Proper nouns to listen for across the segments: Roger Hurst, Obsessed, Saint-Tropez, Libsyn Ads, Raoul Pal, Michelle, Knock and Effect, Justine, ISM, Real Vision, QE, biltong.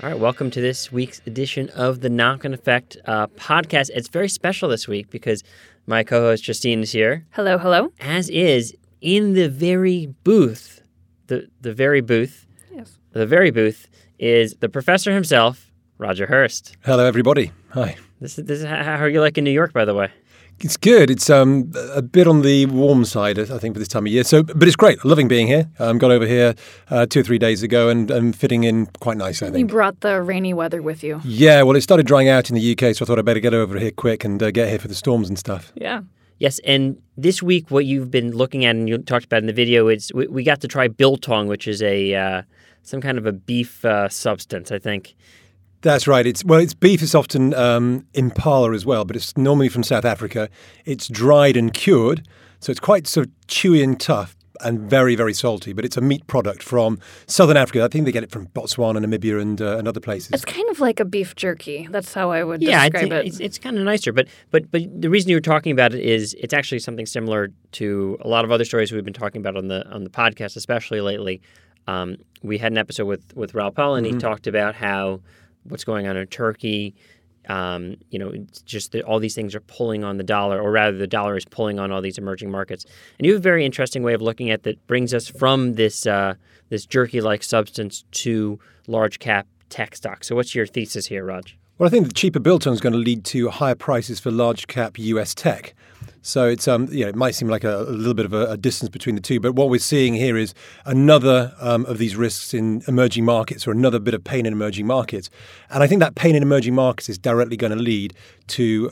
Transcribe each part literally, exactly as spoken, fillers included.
All right, welcome to this week's edition of the Knock and Effect uh, podcast. It's very special this week because my co-host Justine is here. Hello, hello. As is in the very booth, the the very booth. Yes. The very booth is the professor himself, Roger Hurst. Hello, everybody. Hi. This is this is how are you like in New York, by the way? It's good. It's um, a bit on the warm side, I think, for this time of year. So, but it's great. Loving being here. Um, got over here uh, two or three days ago and, and fitting in quite nicely, I think. You brought the rainy weather with you. Yeah, well, it started drying out in the U K, so I thought I'd better get over here quick and uh, get here for the storms and stuff. Yeah. Yes, and this week what you've been looking at and you talked about in the video is we, we got to try biltong, which is a uh, some kind of a beef uh, substance, I think. That's right. It's well, it's beef is often um, impala as well, but it's normally from South Africa. It's dried and cured, so it's quite sort of chewy and tough and very, very salty. But it's a meat product from Southern Africa. I think they get it from Botswana, and Namibia, and, uh, and other places. It's kind of like a beef jerky. That's how I would yeah, describe it's, it. It's, it's kind of nicer. But but but the reason you were talking about it is it's actually something similar to a lot of other stories we've been talking about on the on the podcast, especially lately. Um, we had an episode with with Raoul Pal, and mm-hmm. he talked about how what's going on in Turkey, um, you know, it's just that all these things are pulling on the dollar, or rather the dollar is pulling on all these emerging markets. And you have a very interesting way of looking at that brings us from this uh, this jerky-like substance to large-cap tech stocks. So what's your thesis here, Raj? Well, I think the cheaper biltong is going to lead to higher prices for large-cap U S tech. So it's um, you know, it might seem like a, a little bit of a, a distance between the two, but what we're seeing here is another um, of these risks in emerging markets, or another bit of pain in emerging markets. And I think that pain in emerging markets is directly going to lead to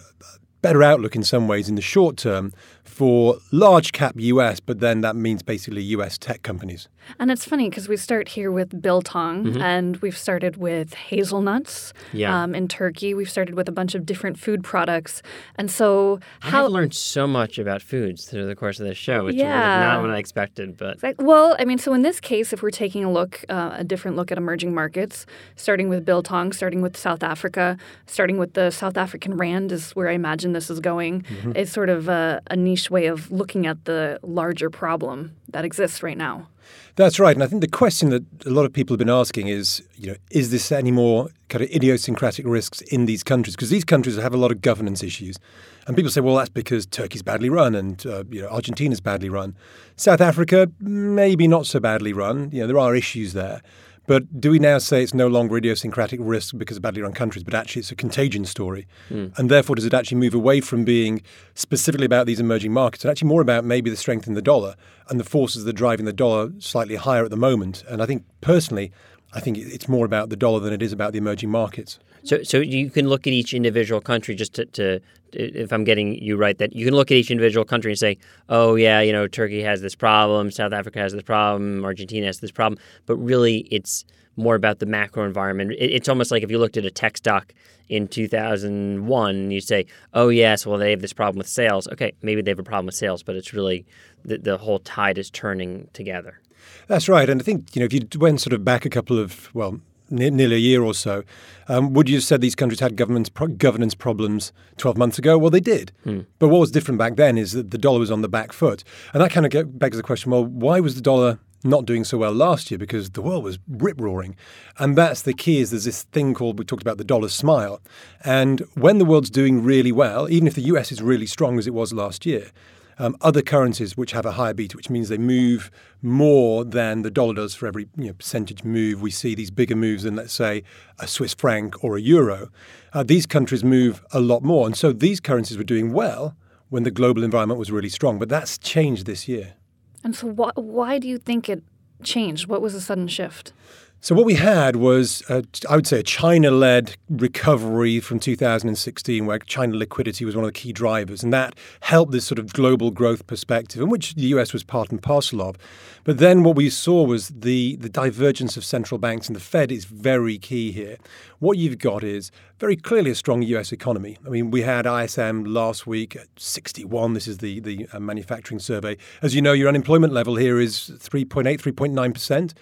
better outlook in some ways in the short term for large cap U S, but then that means basically U S tech companies. And it's funny because we start here with biltong, mm-hmm. and we've started with hazelnuts yeah. um, in Turkey. We've started with a bunch of different food products. And so how... I've learned so much about foods through the course of this show, which yeah. was not what I expected. But exactly. Well, I mean, so in this case, if we're taking a look, uh, a different look at emerging markets, starting with biltong, starting with South Africa, starting with the South African rand is where I imagine this is going. Mm-hmm. It's sort of a, a niche way of looking at the larger problem that exists right now. That's right. And I think the question that a lot of people have been asking is, you know, is this any more kind of idiosyncratic risks in these countries? Because these countries have a lot of governance issues. And people say, well, that's because Turkey's badly run and, uh, you know, Argentina's badly run. South Africa, maybe not so badly run. You know, there are issues there. But do we now say it's no longer idiosyncratic risk because of badly run countries, but actually it's a contagion story? Mm. And therefore, does it actually move away from being specifically about these emerging markets and actually more about maybe the strength in the dollar and the forces that are driving the dollar slightly higher at the moment? And I think personally, I think it's more about the dollar than it is about the emerging markets. So so you can look at each individual country just to, to if I'm getting you right, that you can look at each individual country and say, oh, yeah, you know, Turkey has this problem, South Africa has this problem, Argentina has this problem. But really, it's more about the macro environment. It, it's almost like if you looked at a tech stock in two thousand one, and you say, oh, yes, well, they have this problem with sales. OK, maybe they have a problem with sales, but it's really the, the whole tide is turning together. That's right. And I think, you know, if you went sort of back a couple of, well, nearly a year or so, um, would you have said these countries had governance pro- governance problems twelve months ago? Well, they did. Hmm. But what was different back then is that the dollar was on the back foot. And that kind of gets back to the question, well, why was the dollar not doing so well last year because the world was rip-roaring. And that's the key, is there's this thing called, we talked about the dollar smile. And when the world's doing really well, even if the U S is really strong as it was last year, um, other currencies which have a higher beta, which means they move more than the dollar does for every you know, percentage move, we see these bigger moves than, let's say, a Swiss franc or a euro. Uh, these countries move a lot more. And so these currencies were doing well when the global environment was really strong. But that's changed this year. And so wh- why do you think it changed? What was the sudden shift? So what we had was, uh, I would say, a China-led recovery from two thousand sixteen, where China liquidity was one of the key drivers. And that helped this sort of global growth perspective, in which the U S was part and parcel of. But then what we saw was the, the divergence of central banks, and the Fed is very key here. What you've got is very clearly a strong U S economy. I mean, we had I S M last week at sixty-one. This is the, the uh, manufacturing survey. As you know, your unemployment level here is three point eight, three point nine percent.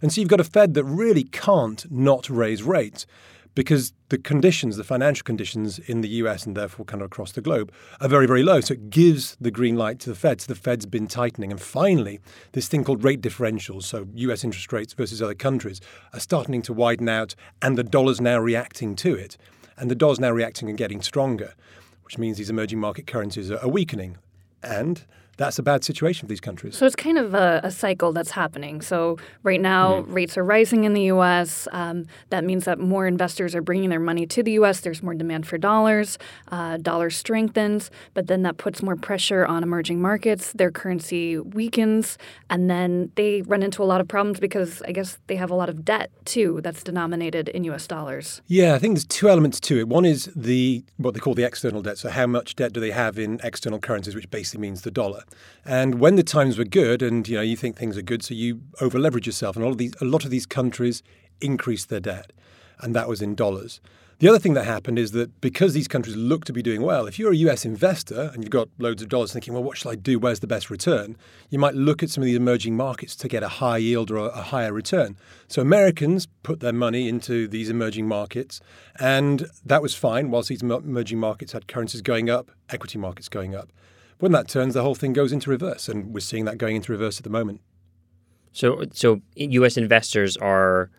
And so you've got a Fed that really can't not raise rates because the conditions, the financial conditions in the U S and therefore kind of across the globe are very, very low. So it gives the green light to the Fed. So the Fed's been tightening. And finally, this thing called rate differentials, so U S interest rates versus other countries, are starting to widen out, and the dollar's now reacting to it. And the dollar's now reacting and getting stronger, which means these emerging market currencies are weakening. And that's a bad situation for these countries. So it's kind of a, a cycle that's happening. So right now, mm. rates are rising in the U S. Um, that means that more investors are bringing their money to the U S. There's more demand for dollars. Uh, dollar strengthens. But then that puts more pressure on emerging markets. Their currency weakens. And then they run into a lot of problems because I guess they have a lot of debt, too, that's denominated in U S dollars. Yeah, I think there's two elements to it. One is the what they call the external debt. So how much debt do they have in external currencies, which basically means the dollar. And when the times were good, and you know you think things are good, so you over leverage yourself, and a lot of these a lot of these countries increased their debt, and that was in dollars. The other thing that happened is that because these countries look to be doing well, if you're a U S investor and you've got loads of dollars thinking, well, what shall I do? Where's the best return? You might look at some of these emerging markets to get a high yield or a higher return. So Americans put their money into these emerging markets, and that was fine whilst these emerging markets had currencies going up, equity markets going up. When that turns, the whole thing goes into reverse, and we're seeing that going into reverse at the moment. So so U S investors are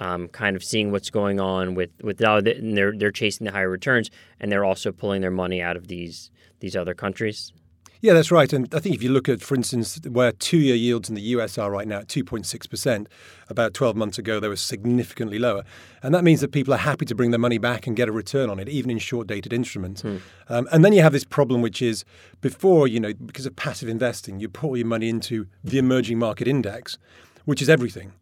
um, kind of seeing what's going on with with dollar, and they're, they're chasing the higher returns, and they're also pulling their money out of these these other countries? Yeah, that's right. And I think if you look at, for instance, where two-year yields in the U S are right now at two point six percent, about twelve months ago, they were significantly lower. And that means that people are happy to bring their money back and get a return on it, even in short-dated instruments. Hmm. Um, and then you have this problem, which is before, you know, because of passive investing, you pour your money into the emerging market index, which is everything.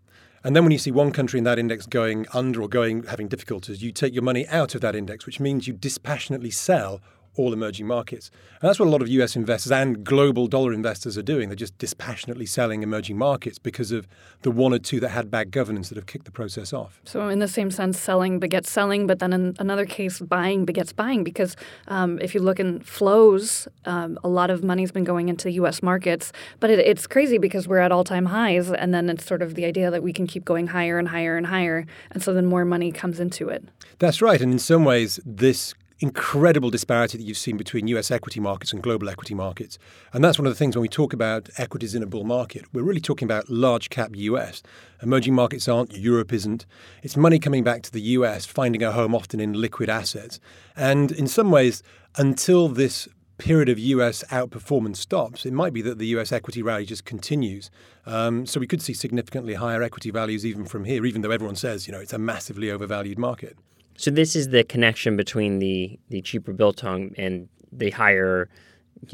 And then when you see one country in that index going under or going having difficulties, you take your money out of that index, which means you dispassionately sell all emerging markets. And that's what a lot of U S investors and global dollar investors are doing. They're just dispassionately selling emerging markets because of the one or two that had bad governance that have kicked the process off. So in the same sense, selling begets selling, but then in another case, buying begets buying, because um, if you look in flows, um, a lot of money's been going into U S markets, but it, it's crazy because we're at all-time highs, and then it's sort of the idea that we can keep going higher and higher and higher, and so then more money comes into it. That's right, and in some ways, this incredible disparity that you've seen between U S equity markets and global equity markets. And that's one of the things when we talk about equities in a bull market, we're really talking about large cap U S. Emerging markets aren't, Europe isn't. It's money coming back to the U S, finding a home often in liquid assets. And in some ways, until this period of U S outperformance stops, it might be that the U S equity rally just continues. Um, so we could see significantly higher equity values even from here, even though everyone says, you know, it's a massively overvalued market. So this is the connection between the, the cheaper Biltong and the higher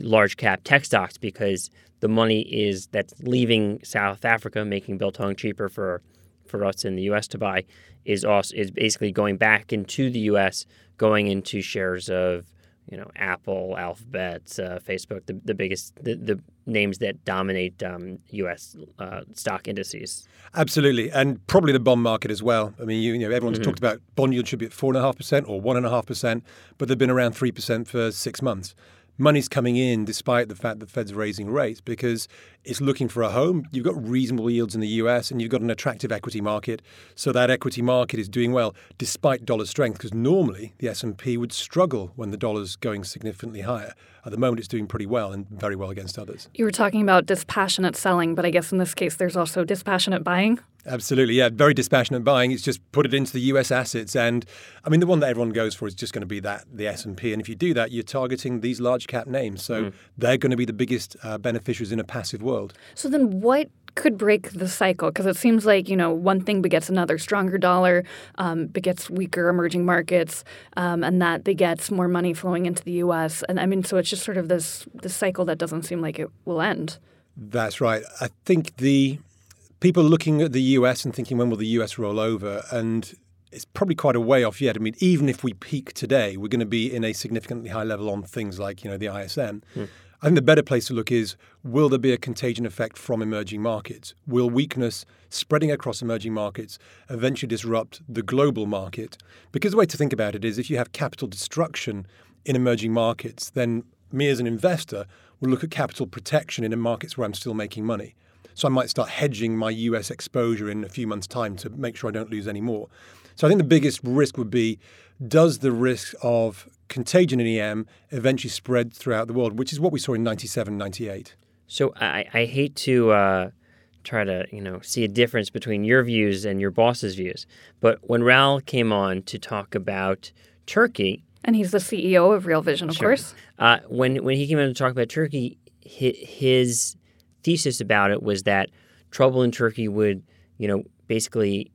large cap tech stocks, because the money is that's leaving South Africa, making Biltong cheaper for, for us in the U S to buy, is also is basically going back into the U S, going into shares of you know Apple, Alphabet, uh, Facebook, the the biggest the, the names that dominate um, U S uh, stock indices. Absolutely, and probably the bond market as well. I mean, you, you know, everyone's mm-hmm. talked about bond yield should be at four and a half percent or one and a half percent, but they've been around three percent for six months. money's coming in despite the fact that the Fed's raising rates because it's looking for a home. You've got reasonable yields in the U S and you've got an attractive equity market. So that equity market is doing well despite dollar strength, because normally the S and P would struggle when the dollar's going significantly higher. At the moment, it's doing pretty well and very well against others. You were talking about dispassionate selling, but I guess in this case, there's also dispassionate buying. Absolutely. Yeah. Very dispassionate buying. It's just put it into the U S assets. And I mean, the one that everyone goes for is just going to be that, the S and P. And if you do that, you're targeting these large cap names. So mm. they're going to be the biggest uh, beneficiaries in a passive world. So then what could break the cycle? Because it seems like, you know, one thing begets another. Stronger dollar um, begets weaker emerging markets, um, and that begets more money flowing into the U S. And I mean, so it's just sort of this, this cycle that doesn't seem like it will end. That's right. I think the... people looking at the U S and thinking, when will the U S roll over? And it's probably quite a way off yet. I mean, even if we peak today, we're going to be in a significantly high level on things like, you know, the I S M. Mm. I think the better place to look is, will there be a contagion effect from emerging markets? Will weakness spreading across emerging markets eventually disrupt the global market? Because the way to think about it is, if you have capital destruction in emerging markets, then me as an investor will look at capital protection in markets where I'm still making money. So I might start hedging my U S exposure in a few months' time to make sure I don't lose any more. So I think the biggest risk would be, does the risk of contagion in E M eventually spread throughout the world, which is what we saw in ninety-seven, ninety-eight. So I, I hate to uh, try to, you know, see a difference between your views and your boss's views. But when Raoul came on to talk about Turkey... and he's the C E O of Real Vision, of sure. course. Uh, when, when he came on to talk about Turkey, his... thesis about it was that trouble in Turkey would, you know, basically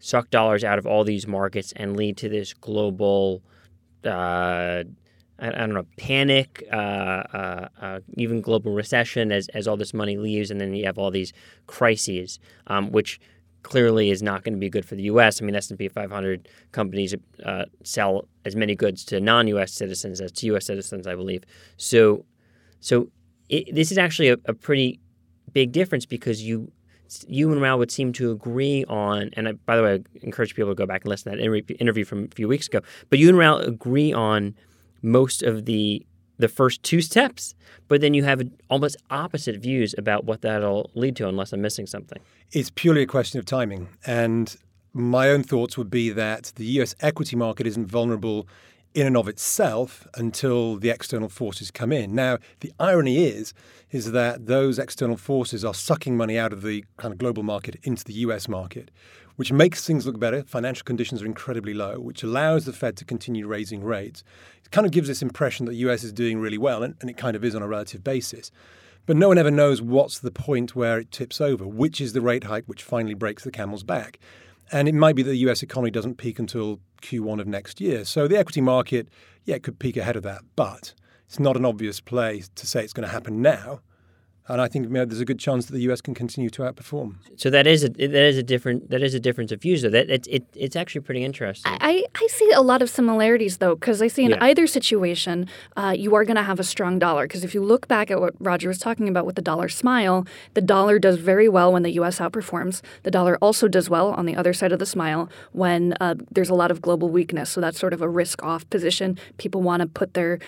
suck dollars out of all these markets and lead to this global, uh, I, I don't know, panic, uh, uh, uh, even global recession as, as all this money leaves. And then you have all these crises, um, which clearly is not going to be good for the U S. I mean, S and P five hundred companies uh, sell as many goods to non-U S citizens as to U S citizens, I believe. So, so it, this is actually a, a pretty... big difference, because you you and Raoul would seem to agree on, and I, by the way, I encourage people to go back and listen to that interview from a few weeks ago, but you and Raoul agree on most of the the first two steps, but then you have almost opposite views about what that'll lead to, unless I'm missing something. It's purely a question of timing, and my own thoughts would be that the U S equity market isn't vulnerable in and of itself until the external forces come in. Now, the irony is, is that those external forces are sucking money out of the kind of global market into the U S market, which makes things look better. Financial conditions are incredibly low, which allows the Fed to continue raising rates. It kind of gives this impression that the U S is doing really well, and, and it kind of is on a relative basis. But no one ever knows what's the point where it tips over, which is the rate hike which finally breaks the camel's back. And it might be that the U S economy doesn't peak until Q one of next year. So the equity market, yeah, it could peak ahead of that, but it's not an obvious play to say it's going to happen now. And I think, you know, there's a good chance that the U S can continue to outperform. So that is a that is a different that is a difference of views, though. That it, it it's actually pretty interesting. I, I see a lot of similarities, though, because I see in yeah. either situation uh, you are going to have a strong dollar. Because if you look back at what Roger was talking about with the dollar smile, the dollar does very well when the U S outperforms. The dollar also does well on the other side of the smile when uh, there's a lot of global weakness. So that's sort of a risk-off position. People want to put their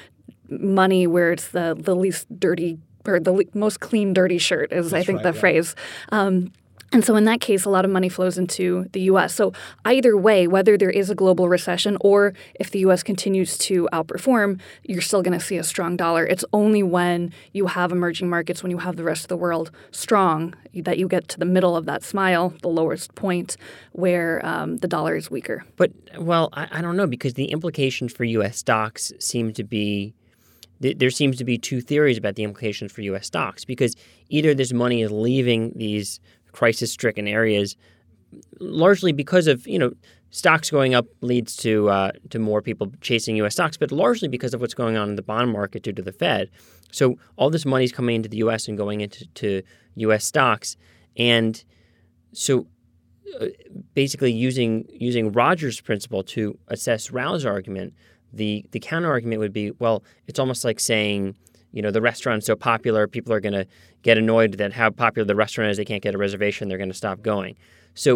money where it's the the least dirty. Or the most clean, dirty shirt is, That's I think, right, the yeah. phrase. Um, and so in that case, a lot of money flows into the U S. So either way, whether there is a global recession or if the U S continues to outperform, you're still going to see a strong dollar. It's only when you have emerging markets, when you have the rest of the world strong, that you get to the middle of that smile, the lowest point, where um, the dollar is weaker. But, well, I, I don't know, because the implications for U S stocks seem to be... there seems to be two theories about the implications for U S stocks, because either this money is leaving these crisis-stricken areas largely because of, you know, stocks going up leads to uh, to more people chasing U S stocks, but largely because of what's going on in the bond market due to the Fed. So all this money is coming into the U S and going into to U S stocks. And so basically using using Roger's principle to assess Raoul's argument, The the counter-argument would be, well, it's almost like saying, you know, the restaurant's so popular, people are going to get annoyed that how popular the restaurant is, they can't get a reservation, they're going to stop going. So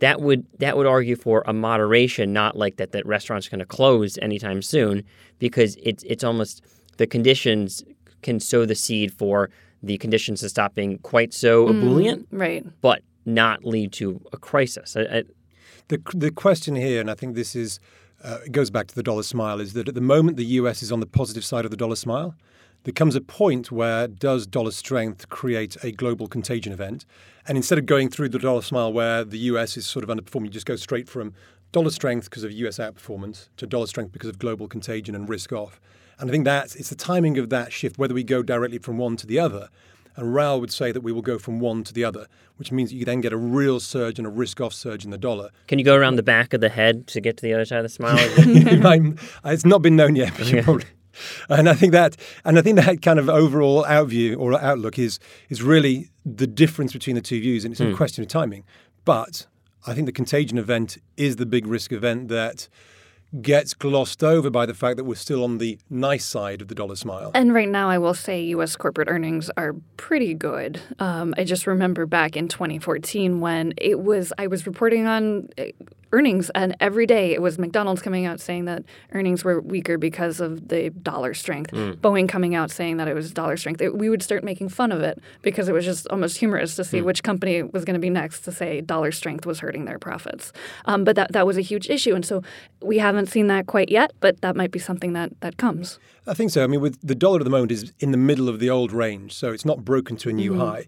that would that would argue for a moderation, not like that that restaurant's going to close anytime soon, because it's it's almost the conditions can sow the seed for the conditions to stop being quite so mm, ebullient, right? But not lead to a crisis. I, I, the the question here, and I think this is uh, it goes back to the dollar smile, is that at the moment the U S is on the positive side of the dollar smile. There comes a point where does dollar strength create a global contagion event? And instead of going through the dollar smile where the U S is sort of underperforming, you just go straight from dollar strength because of U S outperformance to dollar strength because of global contagion and risk off. And I think that's it's the timing of that shift, whether we go directly from one to the other. And Raoul would say that we will go from one to the other, which means that you then get a real surge and a risk-off surge in the dollar. Can you go around the back of the head to get to the other side of the smile? It's not been known yet, but you yeah. probably... And I think that, and I think that kind of overall outview or outlook is is really the difference between the two views, and it's mm. a question of timing. But I think the contagion event is the big risk event that gets glossed over by the fact that we're still on the nice side of the dollar smile. And right now, I will say U S corporate earnings are pretty good. Um, I just remember back in twenty fourteen when it was I was reporting on earnings, and every day it was McDonald's coming out saying that earnings were weaker because of the dollar strength. Mm. Boeing coming out saying that it was dollar strength. It, we would start making fun of it because it was just almost humorous to see mm. which company was going to be next to say dollar strength was hurting their profits. Um, but that, that was a huge issue. And so we haven't seen that quite yet, but that might be something that, that comes. I think so. I mean, with the dollar at the moment is in the middle of the old range, so it's not broken to a new mm-hmm. high.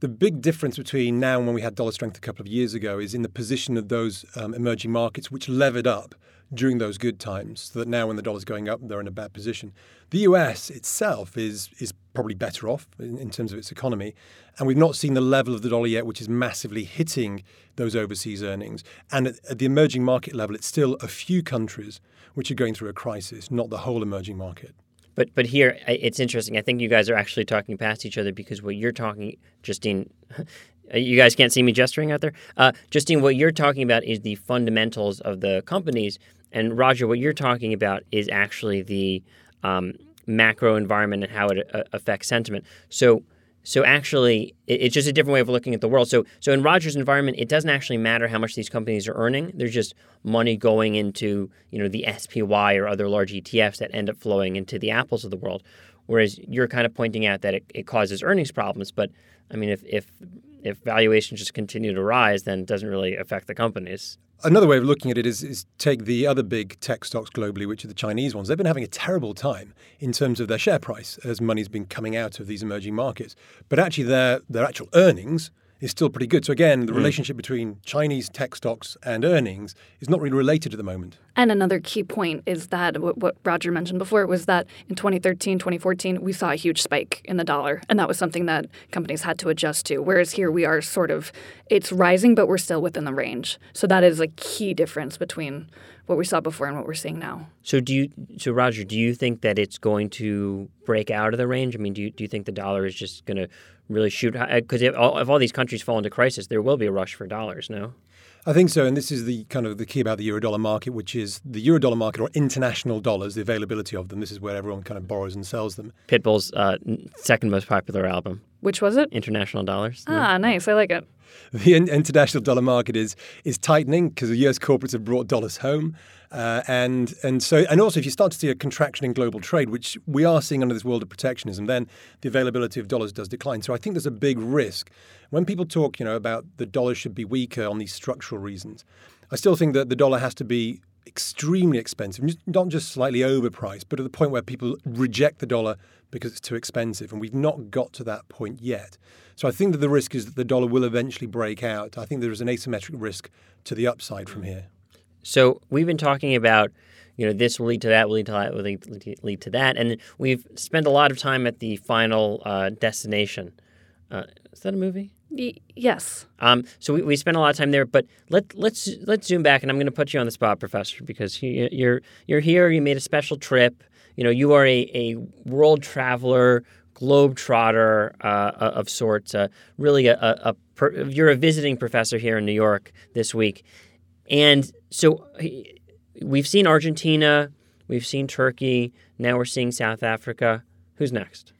The big difference between now and when we had dollar strength a couple of years ago is in the position of those um, emerging markets which levered up during those good times, so that now when the dollar's going up, they're in a bad position. The U S itself is is probably better off in, in terms of its economy, and we've not seen the level of the dollar yet, which is massively hitting those overseas earnings. And at, at the emerging market level, it's still a few countries which are going through a crisis, not the whole emerging market. But but here, it's interesting. I think you guys are actually talking past each other because what you're talking, Justine, you guys can't see me gesturing out there. Uh, Justine, what you're talking about is the fundamentals of the companies. And Roger, what you're talking about is actually the um, macro environment and how it uh, affects sentiment. So so actually, it, it's just a different way of looking at the world. So so in Roger's environment, it doesn't actually matter how much these companies are earning. There's just money going into, you know, the S P Y or other large E T Fs that end up flowing into the Apples of the world. Whereas you're kind of pointing out that it, it causes earnings problems. But I mean, if, if if valuations just continue to rise, then it doesn't really affect the companies. Another way of looking at it is, is take the other big tech stocks globally, which are the Chinese ones. They've been having a terrible time in terms of their share price as money's been coming out of these emerging markets. But actually, their their actual earnings is still pretty good. So again, the mm. relationship between Chinese tech stocks and earnings is not really related at the moment. And another key point is that what, what Roger mentioned before was that in twenty thirteen, twenty fourteen, we saw a huge spike in the dollar. And that was something that companies had to adjust to. Whereas here we are sort of, it's rising, but we're still within the range. So that is a key difference between what we saw before and what we're seeing now. So do you, so Roger, do you think that it's going to break out of the range? I mean, do you, do you think the dollar is just going to really shoot high? Because if all, if all these countries fall into crisis, there will be a rush for dollars, no? I think so. And this is the kind of the key about the euro-dollar market, which is the euro-dollar market or international dollars, the availability of them. This is where everyone kind of borrows and sells them. Pitbull's uh, second most popular album. Which was it? International Dollars. Ah, yeah. Nice. I like it. The international dollar market is is tightening because the U S corporates have brought dollars home. Uh, and and so and also if you start to see a contraction in global trade, which we are seeing under this world of protectionism, then the availability of dollars does decline. So I think there's a big risk. When people talk, you know, about the dollar should be weaker on these structural reasons, I still think that the dollar has to be extremely expensive, not just slightly overpriced, but at the point where people reject the dollar because it's too expensive. And we've not got to that point yet. So I think that the risk is that the dollar will eventually break out. I think there is an asymmetric risk to the upside from here. So we've been talking about, you know, this will lead to that, will lead to that, will lead to that. And we've spent a lot of time at the final uh, destination. Uh, is that a movie? Y- yes. Um, so we, we spent a lot of time there, but let, let's let's zoom back, and I'm going to put you on the spot, Professor, because you, you're you're here. You made a special trip. You know, you are a, a world traveler, globetrotter uh, of sorts. Uh, really, a, a, a per, you're a visiting professor here in New York this week, and so we've seen Argentina, we've seen Turkey. Now we're seeing South Africa. Who's next?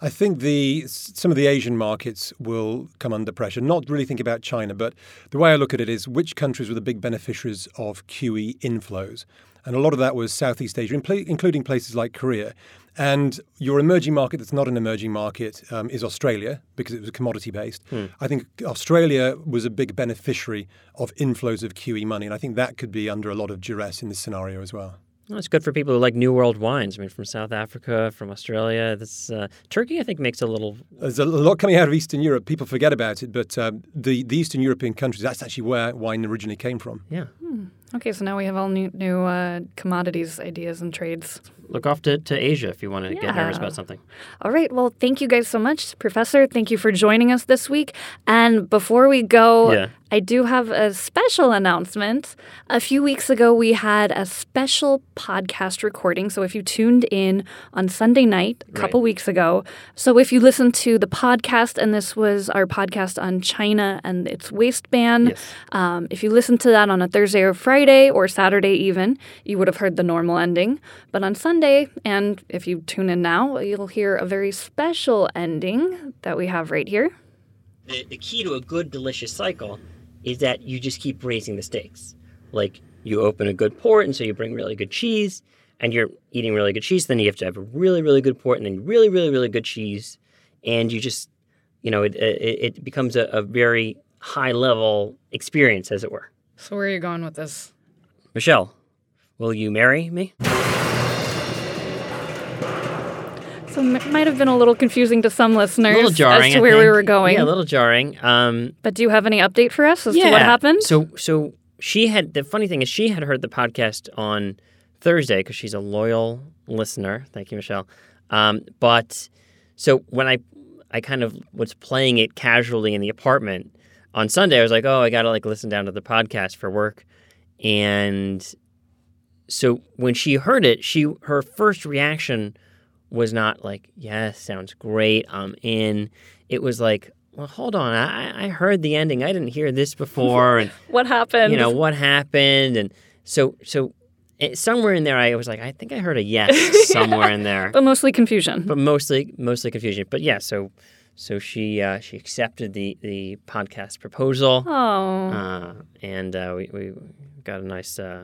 I think the some of the Asian markets will come under pressure. Not really think about China, but the way I look at it is which countries were the big beneficiaries of Q E inflows. And a lot of that was Southeast Asia, including places like Korea. And your emerging market that's not an emerging market um, is Australia, because it was commodity-based. Mm. I think Australia was a big beneficiary of inflows of Q E money, and I think that could be under a lot of duress in this scenario as well. Well, it's good for people who like New World wines. I mean, from South Africa, from Australia. This uh, Turkey, I think, makes a little... There's a lot coming out of Eastern Europe. People forget about it, but um, the, the Eastern European countries, that's actually where wine originally came from. Yeah. Hmm. Okay, so now we have all new, new uh, commodities, ideas, and trades. Look off to, to Asia if you want to yeah. get nervous about something. All right. Well, thank you guys so much, Professor. Thank you for joining us this week. And before we go, yeah. I do have a special announcement. A few weeks ago, we had a special podcast recording. So if you tuned in on Sunday night a couple right. weeks ago, so if you listened to the podcast, and this was our podcast on China and its waistband, yes. um, if you listened to that on a Thursday or Friday, Friday or Saturday even, you would have heard the normal ending. But on Sunday, and if you tune in now, you'll hear a very special ending that we have right here. The, the key to a good, delicious cycle is that you just keep raising the stakes. Like, you open a good port, and so you bring really good cheese, and you're eating really good cheese. Then you have to have a really, really good port, and then really, really, really good cheese. And you just, you know, it, it, it becomes a, a very high-level experience, as it were. So where are you going with this? Michelle, will you marry me? So it might have been a little confusing to some listeners a little jarring, as to where we were going. Yeah, a little jarring. Um, but do you have any update for us as yeah. to what happened? So so she had, the funny thing is she had heard the podcast on Thursday because she's a loyal listener. Thank you, Michelle. Um, but so when I, I kind of was playing it casually in the apartment, on Sunday, I was like, oh, I got to like listen down to the podcast for work. And so when she heard it, she her first reaction was not like, yes, sounds great, I'm in. It was like, well, hold on, I, I heard the ending. I didn't hear this before. And what happened? You know, what happened? And so so it, somewhere in there, I was like, I think I heard a yes somewhere yeah. in there. But mostly confusion. But mostly mostly confusion. But yeah, so... So she uh, she accepted the, the podcast proposal. Oh, uh, and uh, we we got a nice uh,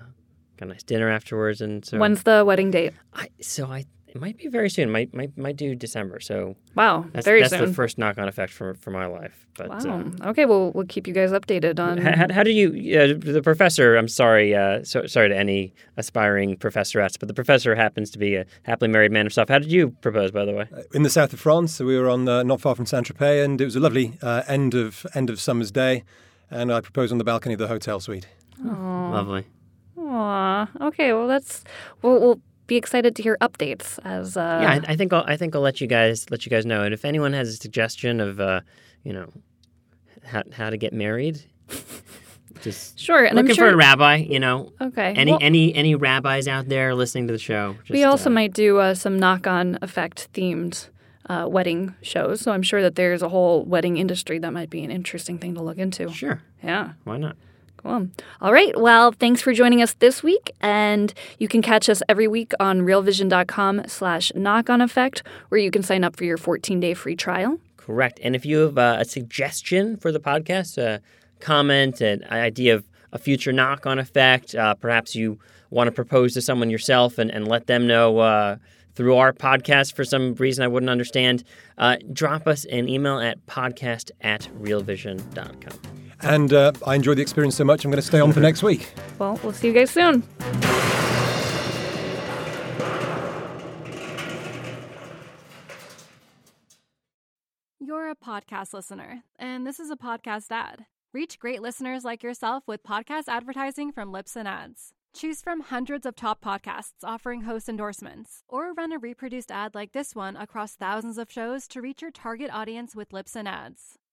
got a nice dinner afterwards. And so when's the wedding date? I, so I it might be very soon. Might might might do December. So wow, that's, very that's soon. That's the first knock on effect for for my life. But, wow. Uh, okay, well we'll keep you guys updated on how, how do you uh, the professor. I'm sorry, uh, so, sorry to any aspiring professorettes, but the professor happens to be a happily married man himself. How did you propose, by the way? In the south of France, so we were on uh, not far from Saint-Tropez, and it was a lovely uh, end of end of summer's day, and I proposed on the balcony of the hotel suite. Aww. Lovely. Aww. Okay, well that's we'll. we'll be excited to hear updates as uh... yeah. I, I think I'll, I think I'll let you guys let you guys know. And if anyone has a suggestion of uh, you know how how to get married, just sure. And looking I'm sure... for a rabbi, you know. Okay. Any well, any any rabbis out there listening to the show? Just, we also uh, might do uh, some knock on effect themed uh, wedding shows. So I'm sure that there's a whole wedding industry that might be an interesting thing to look into. Sure. Yeah. Why not? Well, all right. Well, thanks for joining us this week. And you can catch us every week on realvision.com slash knock on effect, where you can sign up for your fourteen day free trial. Correct. And if you have uh, a suggestion for the podcast, a comment, an idea of a future knock on effect, uh, perhaps you want to propose to someone yourself and, and let them know uh, through our podcast for some reason I wouldn't understand, uh, drop us an email at podcast at realvision.com. And uh, I enjoyed the experience so much, I'm going to stay on for next week. Well, we'll see you guys soon. You're a podcast listener, and this is a podcast ad. Reach great listeners like yourself with podcast advertising from Libsyn Ads. Choose from hundreds of top podcasts offering host endorsements, or run a reproduced ad like this one across thousands of shows to reach your target audience with Libsyn Ads.